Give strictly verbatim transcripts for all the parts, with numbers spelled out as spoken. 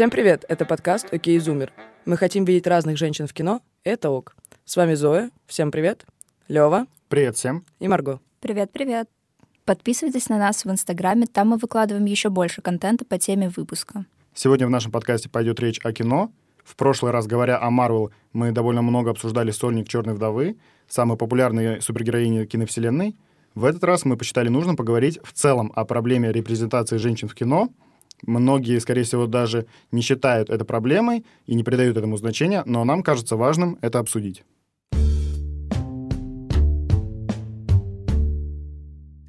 Всем привет, это подкаст «Окей, зумер». Мы хотим видеть разных женщин в кино, это ок. С вами Зоя, всем привет, Лёва. Привет всем. И Марго. Привет-привет. Подписывайтесь на нас в Инстаграме, там мы выкладываем еще больше контента по теме выпуска. Сегодня в нашем подкасте пойдет речь о кино. В прошлый раз, говоря о Марвел, мы довольно много обсуждали «Сольник Черной вдовы», самой популярной супергероини киновселенной. В этот раз мы посчитали нужным поговорить в целом о проблеме репрезентации женщин в кино. Многие, скорее всего, даже не считают это проблемой и не придают этому значения, но нам кажется важным это обсудить.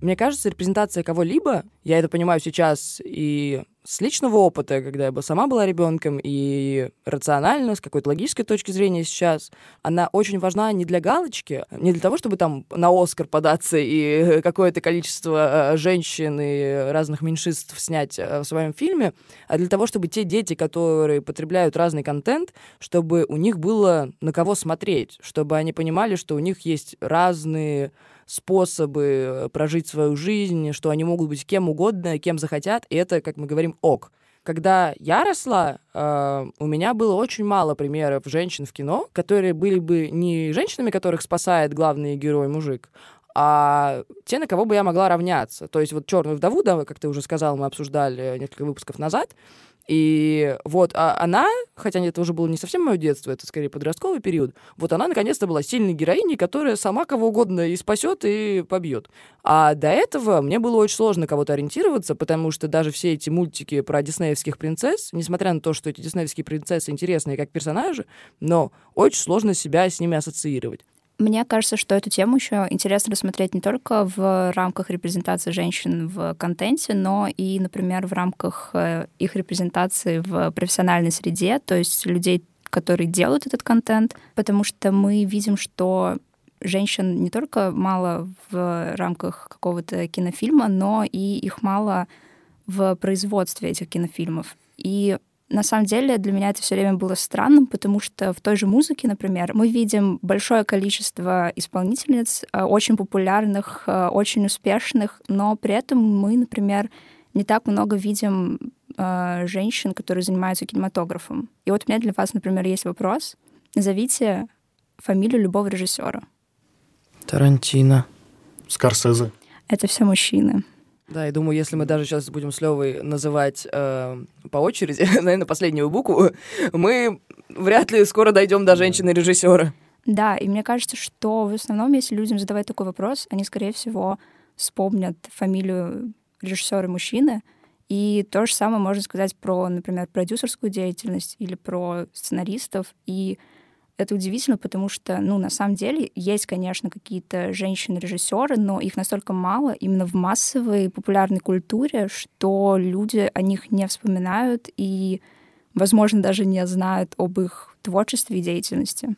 Мне кажется, репрезентация кого-либо, я это понимаю сейчас и с личного опыта, когда я сама была ребенком, и рационально, с какой-то логической точки зрения сейчас, она очень важна не для галочки, не для того, чтобы там на Оскар податься и какое-то количество женщин и разных меньшинств снять в своем фильме, а для того, чтобы те дети, которые потребляют разный контент, чтобы у них было на кого смотреть, чтобы они понимали, что у них есть разные способы прожить свою жизнь, что они могут быть кем угодно, кем захотят, и это, как мы говорим, ок. Когда я росла, э, у меня было очень мало примеров женщин в кино, которые были бы не женщинами, которых спасает главный герой-мужик, а те, на кого бы я могла равняться. То есть вот «Черную вдову», да, как ты уже сказал, мы обсуждали несколько выпусков назад, и вот а она, хотя это уже было не совсем мое детство, это скорее подростковый период, вот она наконец-то была сильной героиней, которая сама кого угодно и спасет, и побьет. А до этого мне было очень сложно кого-то ориентироваться, потому что даже все эти мультики про диснеевских принцесс, несмотря на то, что эти диснеевские принцессы интересные как персонажи, но очень сложно себя с ними ассоциировать. Мне кажется, что эту тему еще интересно рассмотреть не только в рамках репрезентации женщин в контенте, но и, например, в рамках их репрезентации в профессиональной среде, то есть людей, которые делают этот контент, потому что мы видим, что женщин не только мало в рамках какого-то кинофильма, но и их мало в производстве этих кинофильмов. И на самом деле для меня это все время было странным, потому что в той же музыке, например, мы видим большое количество исполнительниц, очень популярных, очень успешных, но при этом мы, например, не так много видим женщин, которые занимаются кинематографом. И вот у меня для вас, например, есть вопрос. Назовите фамилию любого режиссера. Тарантино. Скорсезе. Это все мужчины. Да, я думаю, если мы даже сейчас будем с Лёвой называть э, по очереди, наверное, последнюю букву, мы вряд ли скоро дойдем до женщины-режиссера. Да, и мне кажется, что в основном, если людям задавать такой вопрос, они, скорее всего, вспомнят фамилию режиссера-мужчины. И то же самое можно сказать про, например, продюсерскую деятельность или про сценаристов. И это удивительно, потому что, ну, на самом деле, есть, конечно, какие-то женщины-режиссеры, но их настолько мало именно в массовой популярной культуре, что люди о них не вспоминают и, возможно, даже не знают об их творчестве и деятельности.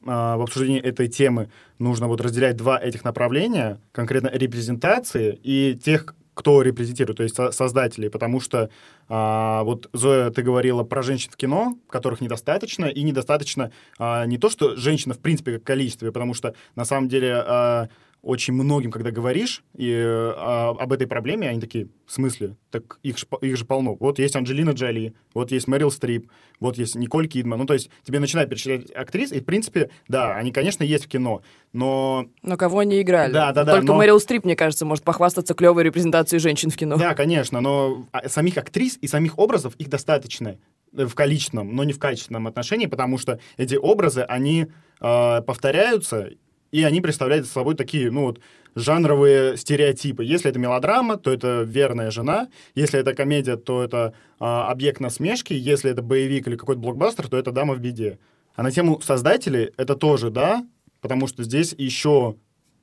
В обсуждении этой темы нужно вот разделять два этих направления, конкретно репрезентации и тех, кто репрезентирует, то есть создателей, потому что а, вот, Зоя, ты говорила про женщин в кино, которых недостаточно, и недостаточно а, не то, что женщина в принципе как количестве, потому что на самом деле а, очень многим, когда говоришь и, а, об этой проблеме, они такие, в смысле? Так их, их же полно. Вот есть Анджелина Джоли, вот есть Мэрил Стрип, вот есть Николь Кидман. Ну, то есть тебе начинают перечислять актрис, и, в принципе, да, они, конечно, есть в кино, но... Но кого они играли. Да, да, да. Только но... Мэрил Стрип, мне кажется, может похвастаться клевой репрезентацией женщин в кино. Да, конечно, но самих актрис и самих образов их достаточно в количественном, но не в качественном отношении, потому что эти образы, они э, повторяются. И они представляют собой такие, ну вот, жанровые стереотипы. Если это мелодрама, то это верная жена. Если это комедия, то это а, объект насмешки. Если это боевик или какой-то блокбастер, то это дама в беде. А на тему создателей это тоже, да, потому что здесь еще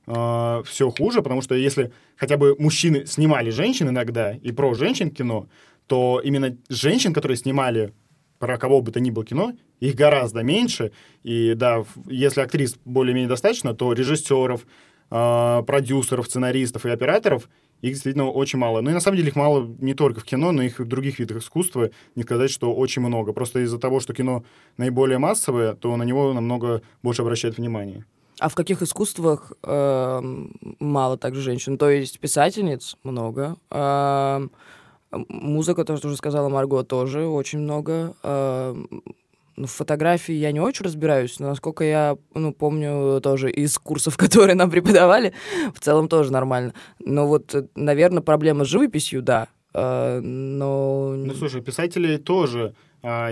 а, все хуже, потому что если хотя бы мужчины снимали женщин иногда и про женщин кино, то именно женщин, которые снимали про кого бы то ни было кино, их гораздо меньше. И да, если актрис более-менее достаточно, то режиссеров, э, продюсеров, сценаристов и операторов их действительно очень мало. Ну и на самом деле их мало не только в кино, но и в других видах искусства. Не сказать, что очень много. Просто из-за того, что кино наиболее массовое, то на него намного больше обращают внимание. А в каких искусствах э, мало также женщин? То есть писательниц много, э, Музыка, то, что уже сказала Марго, тоже очень много. В фотографии я не очень разбираюсь, но, насколько я ну, помню, тоже из курсов, которые нам преподавали, в целом тоже нормально. Но вот, наверное, проблема с живописью, да. Но... Ну, слушай, писатели тоже,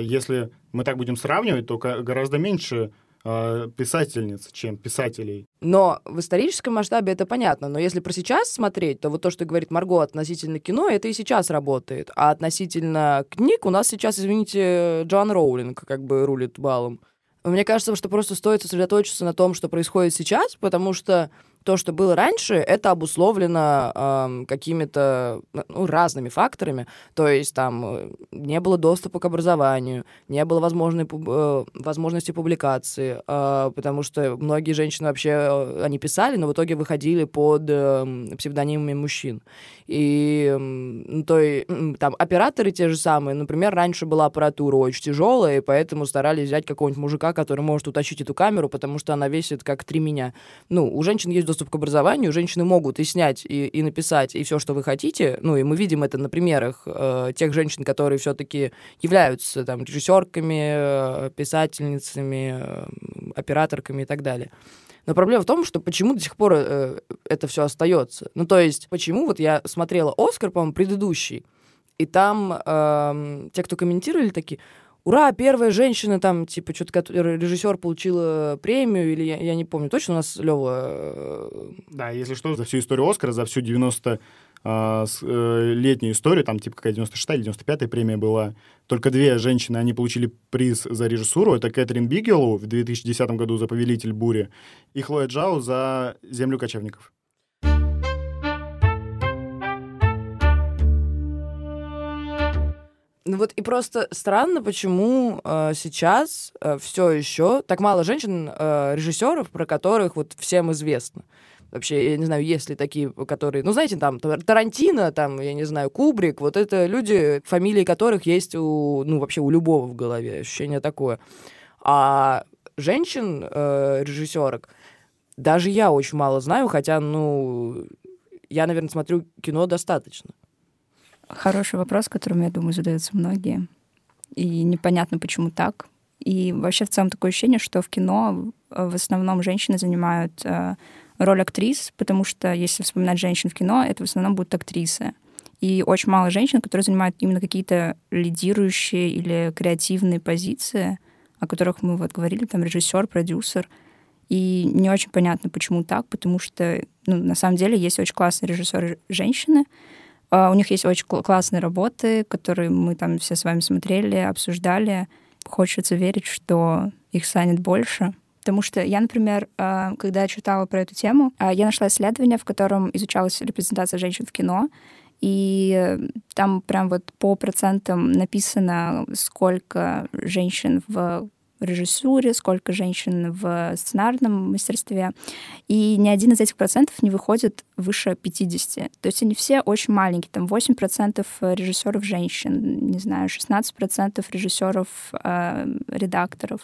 если мы так будем сравнивать, то гораздо меньше писательниц, чем писателей. Но в историческом масштабе это понятно. Но если про сейчас смотреть, то вот то, что говорит Марго относительно кино, это и сейчас работает. А относительно книг у нас сейчас, извините, Джоан Роулинг как бы рулит балом. Мне кажется, что просто стоит сосредоточиться на том, что происходит сейчас, потому что то, что было раньше, это обусловлено э, какими-то ну, разными факторами. То есть там не было доступа к образованию, не было возможной, э, возможности публикации, э, потому что многие женщины вообще, они писали, но в итоге выходили под э, псевдонимами мужчин. И э, то и, э, там операторы те же самые. Например, раньше была аппаратура очень тяжелая, и поэтому старались взять какого-нибудь мужика, который может утащить эту камеру, потому что она весит как три меня. Ну, у женщин есть доступ доступ к образованию, женщины могут и снять, и, и написать, и все, что вы хотите. Ну, и мы видим это на примерах э, тех женщин, которые все-таки являются там режиссерками, э, писательницами, э, операторками и так далее. Но проблема в том, что почему до сих пор э, это все остается. Ну, то есть, почему вот я смотрела «Оскар», по-моему, предыдущий, и там э, те, кто комментировали, такие... Ура, первая женщина, там, типа, что-то режиссер получила премию, или я, я не помню точно, у нас Лёва... Да, если что, за всю историю «Оскара», за всю девяностолетнюю историю, там, типа, какая девяносто шестая или девяносто пятая премия была, только две женщины, они получили приз за режиссуру. Это Кэтрин Бигелоу в две тысячи десятом году за «Повелитель бури» и Хлоя Чжао за «Землю кочевников». Ну вот и просто странно, почему э, сейчас э, все еще так мало женщин-режиссеров, э, про которых вот всем известно. Вообще, я не знаю, есть ли такие, которые... Ну, знаете, там Тарантино, там, я не знаю, Кубрик. Вот это люди, фамилии которых есть у... Ну, вообще у любого в голове. Ощущение такое. А женщин-режиссерок э, даже я очень мало знаю, хотя, ну, я, наверное, смотрю кино достаточно. Хороший вопрос, которым, я думаю, задаются многие. И непонятно, почему так. И вообще в целом такое ощущение, что в кино в основном женщины занимают э, роль актрис, потому что если вспоминать женщин в кино, это в основном будут актрисы. И очень мало женщин, которые занимают именно какие-то лидирующие или креативные позиции, о которых мы вот говорили, там режиссер, продюсер. И не очень понятно, почему так, потому что ну, на самом деле есть очень классные режиссеры женщины. У них есть очень классные работы, которые мы там все с вами смотрели, обсуждали. Хочется верить, что их станет больше. Потому что я, например, когда читала про эту тему, я нашла исследование, в котором изучалась репрезентация женщин в кино. И там прям вот по процентам написано, сколько женщин в режиссуре, сколько женщин в сценарном мастерстве. И ни один из этих процентов не выходит выше пятидесяти. То есть они все очень маленькие. Там восемь процентов режиссеров женщин, не знаю, шестнадцать процентов режиссеров, э, редакторов.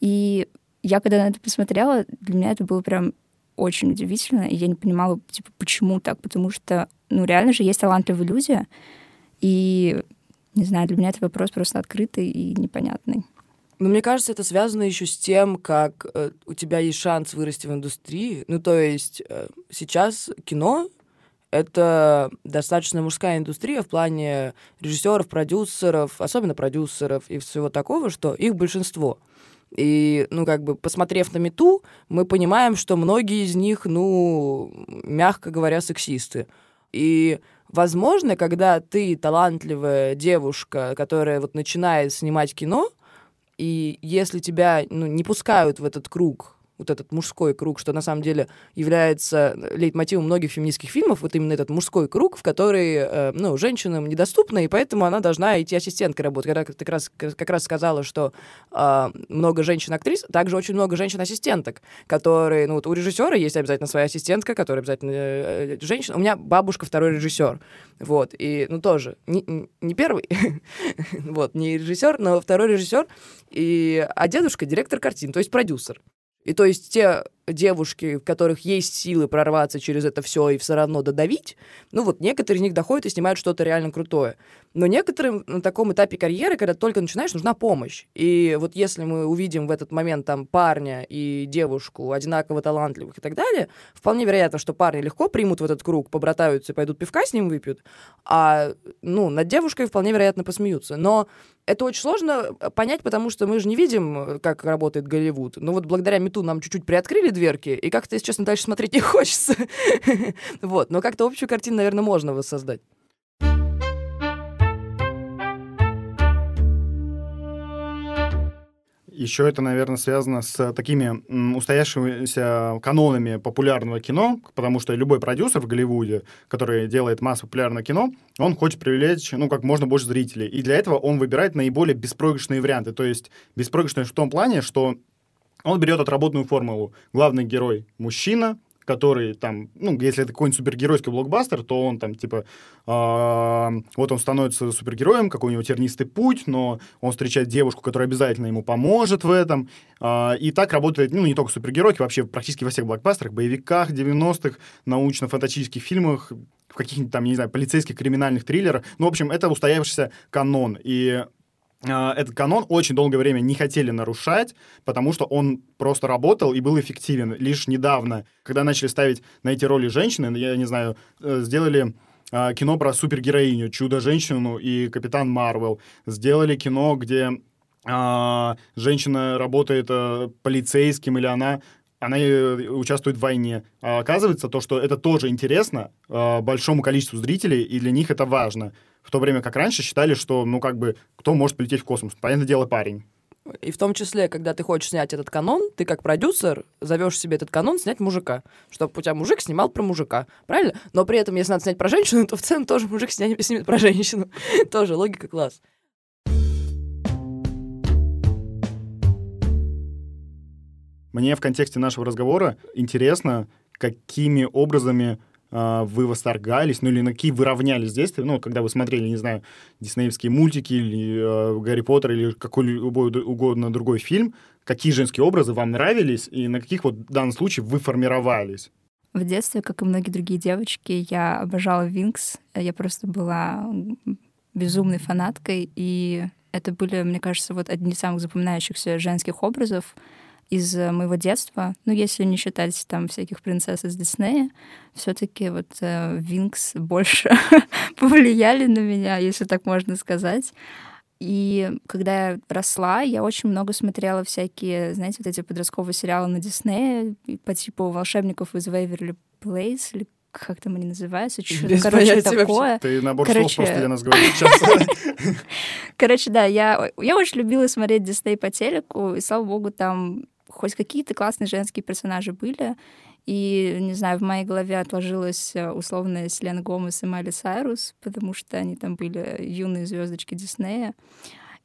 И я, когда на это посмотрела, для меня это было прям очень удивительно. И я не понимала, типа, почему так. Потому что, ну, реально же есть талантливые люди. И, не знаю, для меня этот вопрос просто открытый и непонятный. Но мне кажется, это связано еще с тем, как э, у тебя есть шанс вырасти в индустрии. Ну, то есть э, сейчас кино — это достаточно мужская индустрия в плане режиссеров, продюсеров, особенно продюсеров и всего такого, что их большинство. И, ну, как бы, посмотрев на мету, мы понимаем, что многие из них, ну, мягко говоря, сексисты. И... Возможно, когда ты талантливая девушка, которая вот начинает снимать кино, и если тебя ну, не пускают в этот круг, вот этот мужской круг, что на самом деле является лейтмотивом многих феминистских фильмов, вот именно этот мужской круг, в который э, ну, женщинам недоступно, и поэтому она должна идти ассистенткой работать. Когда ты как раз, как раз сказала, что э, много женщин-актрис, также очень много женщин-ассистенток, которые... Ну вот у режиссера есть обязательно своя ассистентка, которая обязательно э, женщина. У меня бабушка второй режиссер. Вот. И, ну, тоже. Не, не первый, вот, не режиссер, но второй режиссер. И, а дедушка — директор картин, то есть продюсер. И то есть те девушки, у которых есть силы прорваться через это все и все равно додавить, ну вот некоторые из них доходят и снимают что-то реально крутое. Но некоторым на таком этапе карьеры, когда только начинаешь, нужна помощь. И вот если мы увидим в этот момент там парня и девушку одинаково талантливых и так далее, вполне вероятно, что парни легко примут в этот круг, побратаются и пойдут пивка с ним выпьют, а ну, над девушкой вполне вероятно посмеются. Но это очень сложно понять, потому что мы же не видим, как работает Голливуд. Но вот благодаря Мету нам чуть-чуть приоткрыли дверки, и как-то, если честно, дальше смотреть не хочется. Вот. Но как-то общую картину, наверное, можно воссоздать. Еще это, наверное, связано с такими устоявшимися канонами популярного кино, потому что любой продюсер в Голливуде, который делает массу популярного кино, он хочет привлечь, ну, как можно больше зрителей. И для этого он выбирает наиболее беспроигрышные варианты. То есть беспроигрышные в том плане, что он берет отработанную формулу. Главный герой – мужчина, который там, ну, если это какой-нибудь супергеройский блокбастер, то он там, типа, э, вот он становится супергероем, какой у него тернистый путь, но он встречает девушку, которая обязательно ему поможет в этом. Э, и так работает, ну, не только супергеройки, вообще практически во всех блокбастерах, боевиках, девяностых, научно-фантастических фильмах, в каких-нибудь там, не знаю, полицейских, криминальных триллерах. Ну, в общем, это устоявшийся канон. И этот канон очень долгое время не хотели нарушать, потому что он просто работал и был эффективен. Лишь недавно, когда начали ставить на эти роли женщины, я не знаю, сделали кино про супергероиню, Чудо-женщину и Капитан Марвел. Сделали кино, где женщина работает полицейским или она... она участвует в войне. А оказывается, то, что это тоже интересно э, большому количеству зрителей, и для них это важно. В то время как раньше считали, что, ну, как бы, кто может полететь в космос? Понятное дело, парень. И в том числе, когда ты хочешь снять этот канон, ты как продюсер зовешь себе этот канон снять мужика, чтобы у тебя мужик снимал про мужика, правильно? Но при этом, если надо снять про женщину, то в целом тоже мужик снять, снимет про женщину. Тоже логика класс. Мне в контексте нашего разговора интересно, какими образами э, вы восторгались, ну или на какие вы равнялись в детстве, ну, когда вы смотрели, не знаю, диснеевские мультики, или э, Гарри Поттер, или какой-либо угодно другой фильм, какие женские образы вам нравились, и на каких вот в данном случае вы формировались? В детстве, как и многие другие девочки, я обожала Винкс, я просто была безумной фанаткой, и это были, мне кажется, вот одни из самых запоминающихся женских образов из моего детства, ну, если не считать там всяких принцесс из Диснея, все-таки вот э, Винкс больше повлияли на меня, если так можно сказать. И когда я росла, я очень много смотрела всякие, знаете, вот эти подростковые сериалы на Диснее по типу «Волшебников из Вейверли Плейс», или как там они называются, что-то, короче, такое. Ты набор короче... слов просто для нас говоришь сейчас. Короче, да, я, я очень любила смотреть Дисней по телеку, и, слава богу, там хоть какие-то классные женские персонажи были, и, не знаю, в моей голове отложилась условная Селена Гомес и Майли Сайрус, потому что они там были юные звездочки Диснея,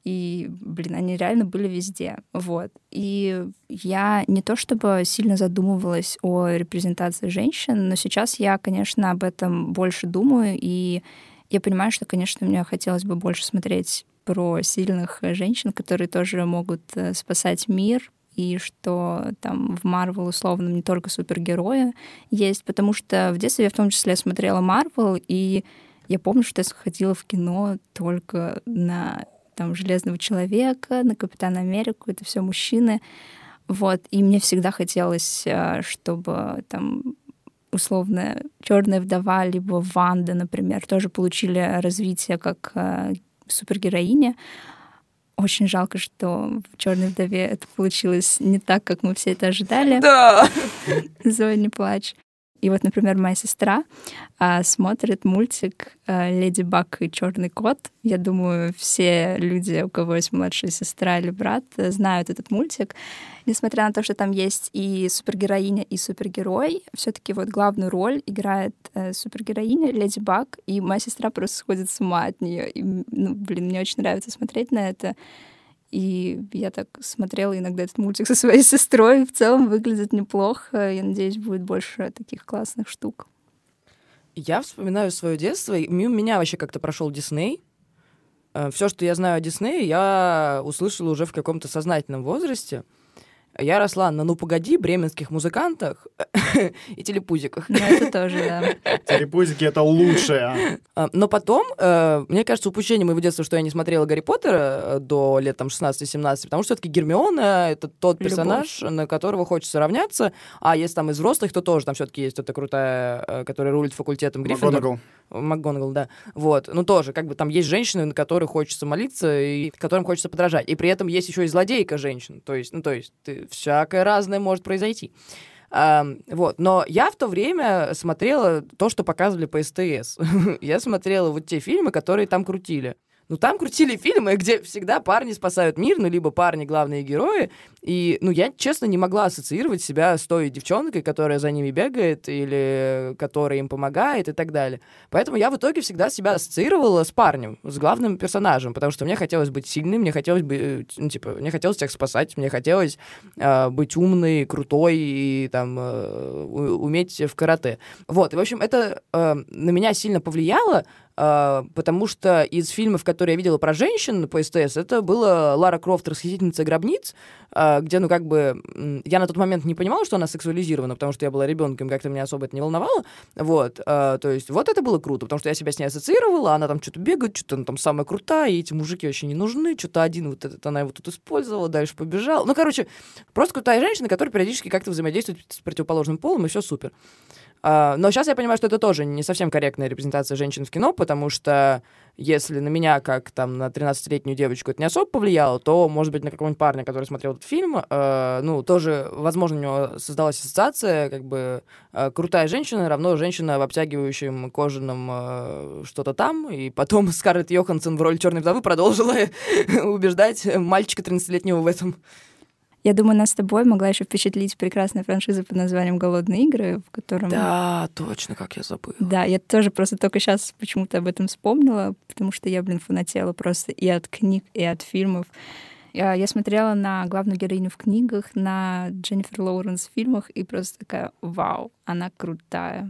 и, блин, они реально были везде, вот. И я не то чтобы сильно задумывалась о репрезентации женщин, но сейчас я, конечно, об этом больше думаю, и я понимаю, что, конечно, мне хотелось бы больше смотреть про сильных женщин, которые тоже могут спасать мир, и что там в Марвел условно не только супергерои есть, потому что в детстве я в том числе смотрела Марвел, и я помню, что я сходила в кино только на там, Железного человека, на Капитана Америку, это все мужчины. Вот. И мне всегда хотелось, чтобы там, условно, Черная вдова, либо Ванда, например, тоже получили развитие как э, супергероини. Очень жалко, что в Черной вдове это получилось не так, как мы все это ожидали. Да! Зоя, не плачь. И вот, например, моя сестра а, смотрит мультик «Леди Баг и Чёрный Кот». Я думаю, все люди, у кого есть младшая сестра или брат, знают этот мультик. Несмотря на то, что там есть и супергероиня, и супергерой, все-таки вот главную роль играет э, супергероиня Леди Баг, и моя сестра просто сходит с ума от нее. И, ну, блин, мне очень нравится смотреть на это. И я так смотрела иногда этот мультик со своей сестрой. В целом выглядит неплохо. Я надеюсь, будет больше таких классных штук. Я вспоминаю свое детство. Мимо меня вообще как-то прошел Дисней. Все, что я знаю о Диснее, я услышала уже в каком-то сознательном возрасте. Я росла на «Ну погоди», «Бременских музыкантах» и «Телепузиках». Ну, это тоже, да. «Телепузики» — это лучшее. Но потом, мне кажется, упущение моего детства, что я не смотрела «Гарри Поттера» до лет там шестнадцати-семнадцати, потому что все-таки Гермиона — это тот персонаж, любовь, на которого хочется равняться. А если там из взрослых, то тоже там все-таки есть эта крутая, которая рулит факультетом Гриффиндора. МакГонагалл. МакГонагалл, да. Вот. Ну тоже, как бы там есть женщины, на которые хочется молиться и которым хочется подражать. И при этом есть еще и злодейка женщин. То есть, ну то есть ты всякое разное может произойти. А, вот. Но я в то время смотрела то, что показывали по СТС. Я смотрела вот те фильмы, которые там крутили. Ну, там крутили фильмы, где всегда парни спасают мир, ну, либо парни главные герои. И, ну, я, честно, не могла ассоциировать себя с той девчонкой, которая за ними бегает или которая им помогает и так далее. Поэтому я в итоге всегда себя ассоциировала с парнем, с главным персонажем, потому что мне хотелось быть сильным, мне хотелось бы, ну, типа, мне хотелось всех спасать, мне хотелось э, быть умной, крутой и, там, э, уметь в карате. Вот, и, в общем, это э, на меня сильно повлияло, потому что из фильмов, которые я видела про женщин по СТС, это было «Лара Крофт, расхитительница гробниц», где, ну, как бы, я на тот момент не понимала, что она сексуализирована, потому что я была ребенком, как-то меня особо это не волновало, вот, то есть вот это было круто, потому что я себя с ней ассоциировала, она там что-то бегает, что-то она там самая крутая, и эти мужики вообще не нужны, что-то один вот этот, она его тут использовала, дальше побежала, ну, короче, просто крутая женщина, которая периодически как-то взаимодействует с противоположным полом, и все супер. Но сейчас я понимаю, что это тоже не совсем корректная репрезентация женщин в кино, потому что если на меня, как там на тринадцатилетнюю девочку, это не особо повлияло, то, может быть, на какого-нибудь парня, который смотрел этот фильм, э, ну, тоже, возможно, у него создалась ассоциация, как бы, э, крутая женщина равно женщина в обтягивающем кожаном э, что-то там, и потом Скарлетт Йоханссон в роли «Черной вдовы» продолжила убеждать мальчика тринадцатилетнего в этом. Я думаю, нас с тобой могла еще впечатлить прекрасная франшиза под названием «Голодные игры», в котором... Да, точно, как я забыла. Да, я тоже просто только сейчас почему-то об этом вспомнила, потому что я, блин, фанатела просто и от книг, и от фильмов. Я, я смотрела на главную героиню в книгах, на Дженнифер Лоуренс в фильмах, и просто такая, вау, она крутая.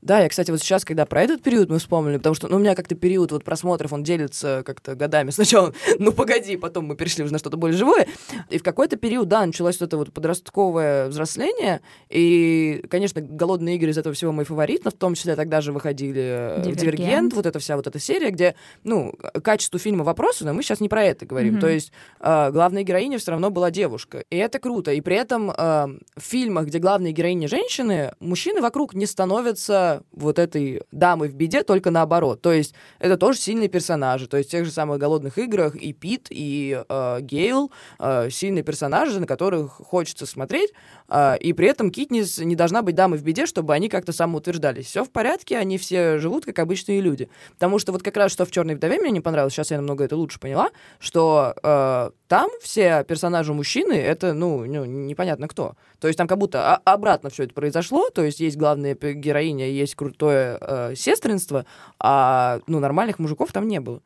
Да, я, кстати, вот сейчас, когда про этот период мы вспомнили, потому что ну, у меня как-то период вот просмотров, он делится как-то годами. Сначала «Ну погоди», потом мы перешли уже на что-то более живое. И в какой-то период, да, началось вот это вот подростковое взросление. И, конечно, «Голодные игры» из этого всего мой фаворит, но в том числе тогда же выходили «Дивергент», Дивергент вот эта вся вот эта серия, где, ну, качеству фильма вопросы, но мы сейчас не про это говорим. Mm-hmm. То есть э, главная героиня все равно была девушка. И это круто. И при этом э, в фильмах, где главные героини женщины, мужчины вокруг не становятся вот этой дамы в беде, только наоборот. То есть это тоже сильные персонажи. То есть в тех же самых «Голодных играх» и Пит, и э, Гейл, э, сильные персонажи, на которых хочется смотреть. Э, и при этом Китнис не должна быть дамой в беде, чтобы они как-то самоутверждались. Все в порядке, они все живут, как обычные люди. Потому что вот как раз что в «Черной вдове» мне не понравилось, сейчас я намного это лучше поняла, что э, там все персонажи мужчины, это, ну, ну, непонятно кто. То есть там как будто обратно все это произошло, то есть есть главная героиня, есть крутое э, сестринство, а ну, нормальных мужиков там не было.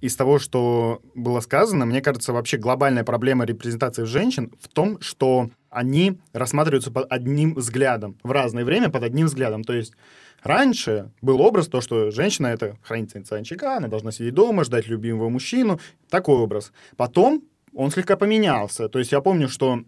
Из того, что было сказано, мне кажется, вообще глобальная проблема репрезентации женщин в том, что они рассматриваются под одним взглядом, в разное время под одним взглядом. То есть раньше был образ, то, что женщина — это хранительница очага, она должна сидеть дома, ждать любимого мужчину. Такой образ. Потом он слегка поменялся. То есть я помню, что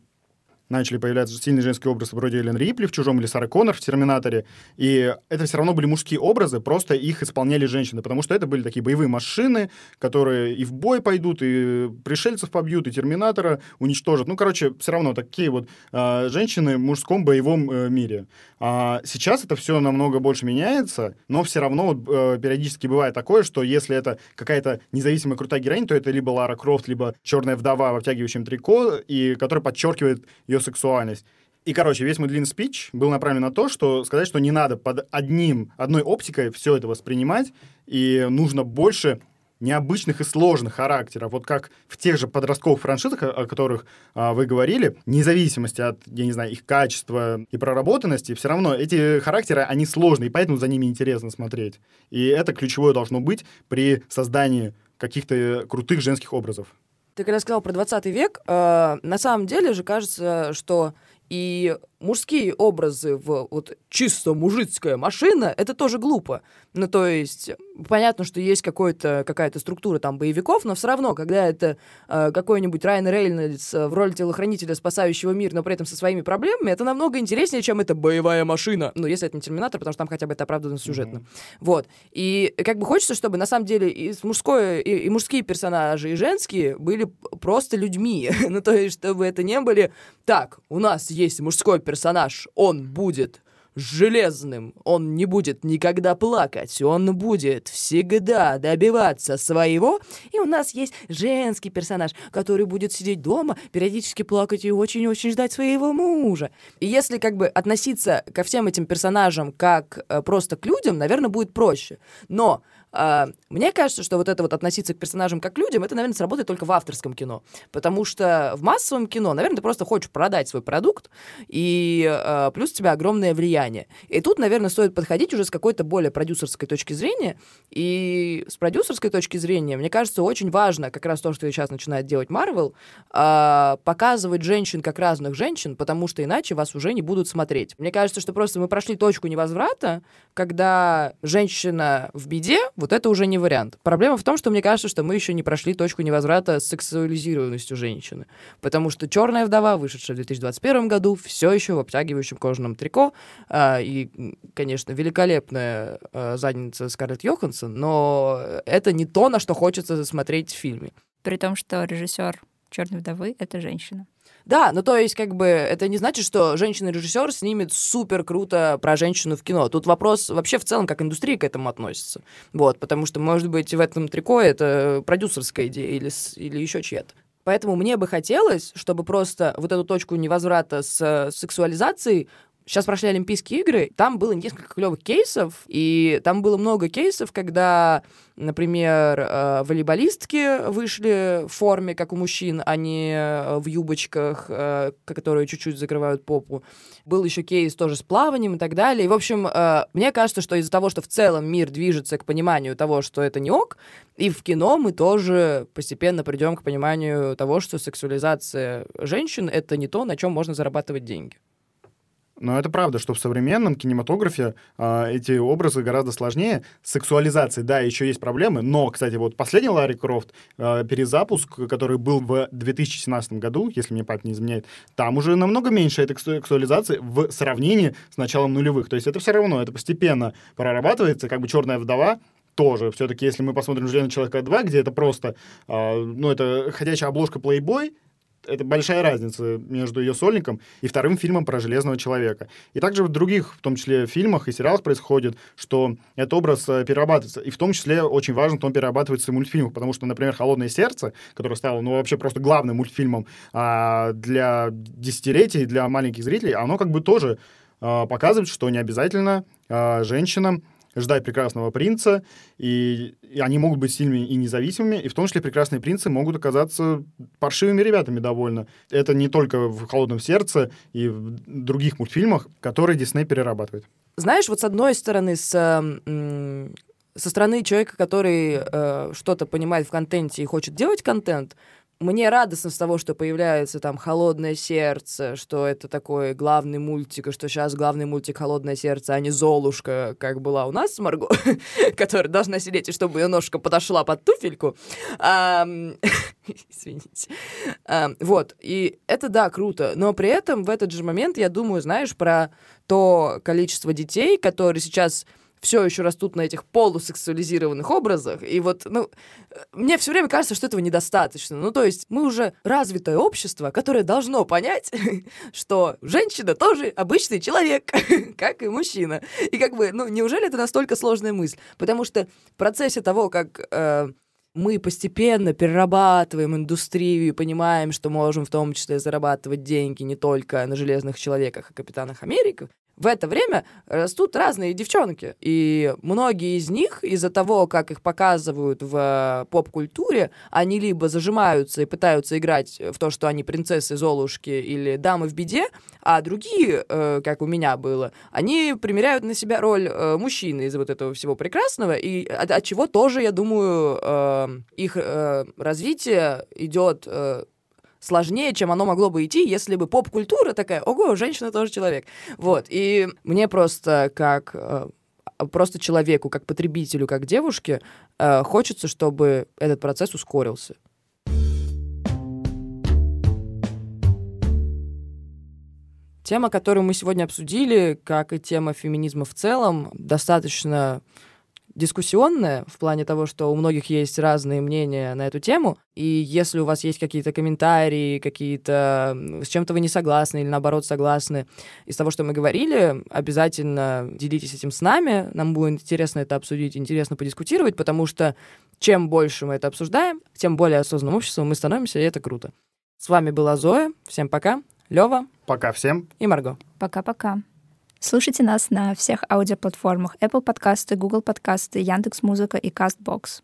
начали появляться сильные женские образы вроде Эллен Рипли в «Чужом» или Сары Коннор в «Терминаторе». И это все равно были мужские образы, просто их исполняли женщины. Потому что это были такие боевые машины, которые и в бой пойдут, и пришельцев побьют, и Терминатора уничтожат. Ну, короче, все равно такие вот а, женщины в мужском боевом а, мире. А, сейчас это все намного больше меняется, но все равно вот, а, периодически бывает такое, что если это какая-то независимая крутая героиня, то это либо Лара Крофт, либо «Черная вдова» в обтягивающем трико, и которая подчеркивает ее сексуальность. И, короче, весь мой длинный спич был направлен на то, что сказать, что не надо под одним, одной оптикой все это воспринимать, и нужно больше необычных и сложных характеров. Вот как в тех же подростковых франшизах, о которых а, вы говорили, вне зависимости от, я не знаю, их качества и проработанности, все равно эти характеры, они сложные, и поэтому за ними интересно смотреть. И это ключевое должно быть при создании каких-то крутых женских образов. Ты когда сказал про двадцатый век, э, на самом деле же кажется, что И мужские образы в вот чисто мужицкая машина, это тоже глупо. Ну, то есть, понятно, что есть какой-то, какая-то структура там боевиков, но все равно, когда это э, какой-нибудь Райан Рейнольдс в роли телохранителя, спасающего мир, но при этом со своими проблемами, это намного интереснее, чем это боевая машина. Ну, если это не Терминатор, потому что там хотя бы это оправдано сюжетно. Mm-hmm. Вот. И как бы хочется, чтобы на самом деле и, мужское, и, и мужские персонажи, и женские были просто людьми. Ну, то есть, чтобы это не были... Так, у нас есть мужской персонаж, персонаж, он будет железным, он не будет никогда плакать, он будет всегда добиваться своего. И у нас есть женский персонаж, который будет сидеть дома, периодически плакать и очень-очень ждать своего мужа. И если как бы относиться ко всем этим персонажам как э, просто к людям, наверное, будет проще. Но э, мне кажется, что вот это вот относиться к персонажам как к людям, это, наверное, сработает только в авторском кино. Потому что в массовом кино, наверное, ты просто хочешь продать свой продукт, и э, плюс у тебя огромное влияние. И тут, наверное, стоит подходить уже с какой-то более продюсерской точки зрения. И с продюсерской точки зрения, мне кажется, очень важно как раз то, что сейчас начинает делать Марвел, э, показывать женщин как разных женщин, потому что иначе вас уже не будут смотреть. Мне кажется, что просто мы прошли точку невозврата, когда женщина в беде, вот это уже не вариант. Проблема в том, что мне кажется, что мы еще не прошли точку невозврата с сексуализированностью женщины. Потому что «Черная вдова», вышедшая в две тысячи двадцать первом году, все еще в обтягивающем кожаном трико. Э, и, конечно, великолепная э, задница Скарлетт Йоханссон, но это не то, на что хочется смотреть в фильме. При том, что режиссер «Черной вдовы» — это женщина. Да, ну то есть как бы это не значит, что женщина-режиссер снимет супер круто про женщину в кино. Тут вопрос вообще в целом, как индустрия к этому относится. Вот, потому что, может быть, в этом трико это продюсерская идея или, или еще чья-то. Поэтому мне бы хотелось, чтобы просто вот эту точку невозврата с сексуализацией. Сейчас прошли Олимпийские игры, там было несколько клевых кейсов, и там было много кейсов, когда, например, волейболистки вышли в форме, как у мужчин, а не в юбочках, которые чуть-чуть закрывают попу. Был еще кейс тоже с плаванием и так далее. И, в общем, мне кажется, что из-за того, что в целом мир движется к пониманию того, что это не ок, и в кино мы тоже постепенно придем к пониманию того, что сексуализация женщин — это не то, на чем можно зарабатывать деньги. Но это правда, что в современном кинематографе э, эти образы гораздо сложнее. С сексуализацией, да, еще есть проблемы, но, кстати, вот последний Лара Крофт, э, перезапуск, который был в две тысячи семнадцатом году, если мне память не изменяет, там уже намного меньше этой сексуализации в сравнении с началом нулевых. То есть это все равно, это постепенно прорабатывается, как бы «Черная вдова» тоже. Все-таки, если мы посмотрим «Железного человека два», где это просто, э, ну, это ходячая обложка «Плейбой», это большая разница между ее «Сольником» и вторым фильмом про Железного человека. И также в других, в том числе, фильмах и сериалах происходит, что этот образ перерабатывается. И в том числе очень важно, что он перерабатывается в мультфильмах, потому что, например, «Холодное сердце», которое стало, ну, вообще просто главным мультфильмом а, для десятилетий, для маленьких зрителей, оно как бы тоже а, показывает, что не обязательно а, женщинам ждать прекрасного принца, и, и они могут быть сильными и независимыми, и в том числе прекрасные принцы могут оказаться паршивыми ребятами довольно. Это не только в «Холодном сердце» и в других мультфильмах, которые Дисней перерабатывает. Знаешь, вот с одной стороны, с... М- со стороны человека, который э, что-то понимает в контенте и хочет делать контент, мне радостно с того, что появляется там «Холодное сердце», что это такой главный мультик, и что сейчас главный мультик «Холодное сердце», а не «Золушка», как была у нас с Марго, которая должна сидеть, и чтобы ее ножка подошла под туфельку. Извините. Вот. И это, да, круто. Но при этом в этот же момент, я думаю, знаешь, про то количество детей, которые сейчас... все еще растут на этих полусексуализированных образах. И вот, ну, мне все время кажется, что этого недостаточно. Ну, то есть мы уже развитое общество, которое должно понять, что женщина тоже обычный человек, как и мужчина. И как бы, ну, неужели это настолько сложная мысль? Потому что в процессе того, как... Э- Мы постепенно перерабатываем индустрию и понимаем, что можем в том числе зарабатывать деньги не только на «Железных человеках» и «Капитанах Америка». В это время растут разные девчонки. И многие из них из-за того, как их показывают в поп-культуре, они либо зажимаются и пытаются играть в то, что они принцессы, Золушки или дамы в беде, а другие, как у меня было, они примеряют на себя роль мужчины из вот этого всего прекрасного, и от, от чего тоже, я думаю... их э, развитие идет э, сложнее, чем оно могло бы идти, если бы поп-культура такая, ого, женщина тоже человек. Вот, и мне просто как... Просто человеку, как потребителю, как девушке, э, хочется, чтобы этот процесс ускорился. Тема, которую мы сегодня обсудили, как и тема феминизма в целом, достаточно дискуссионная в плане того, что у многих есть разные мнения на эту тему. И если у вас есть какие-то комментарии, какие-то с чем-то вы не согласны или, наоборот, согласны из того, что мы говорили, обязательно делитесь этим с нами. Нам будет интересно это обсудить, интересно подискутировать, потому что чем больше мы это обсуждаем, тем более осознанным обществом мы становимся, и это круто. С вами была Зоя. Всем пока. Лёва. Пока всем. И Марго. Пока-пока. Слушайте нас на всех аудиоплатформах Apple подкасты, Google подкасты, Яндекс.Музыка и Castbox.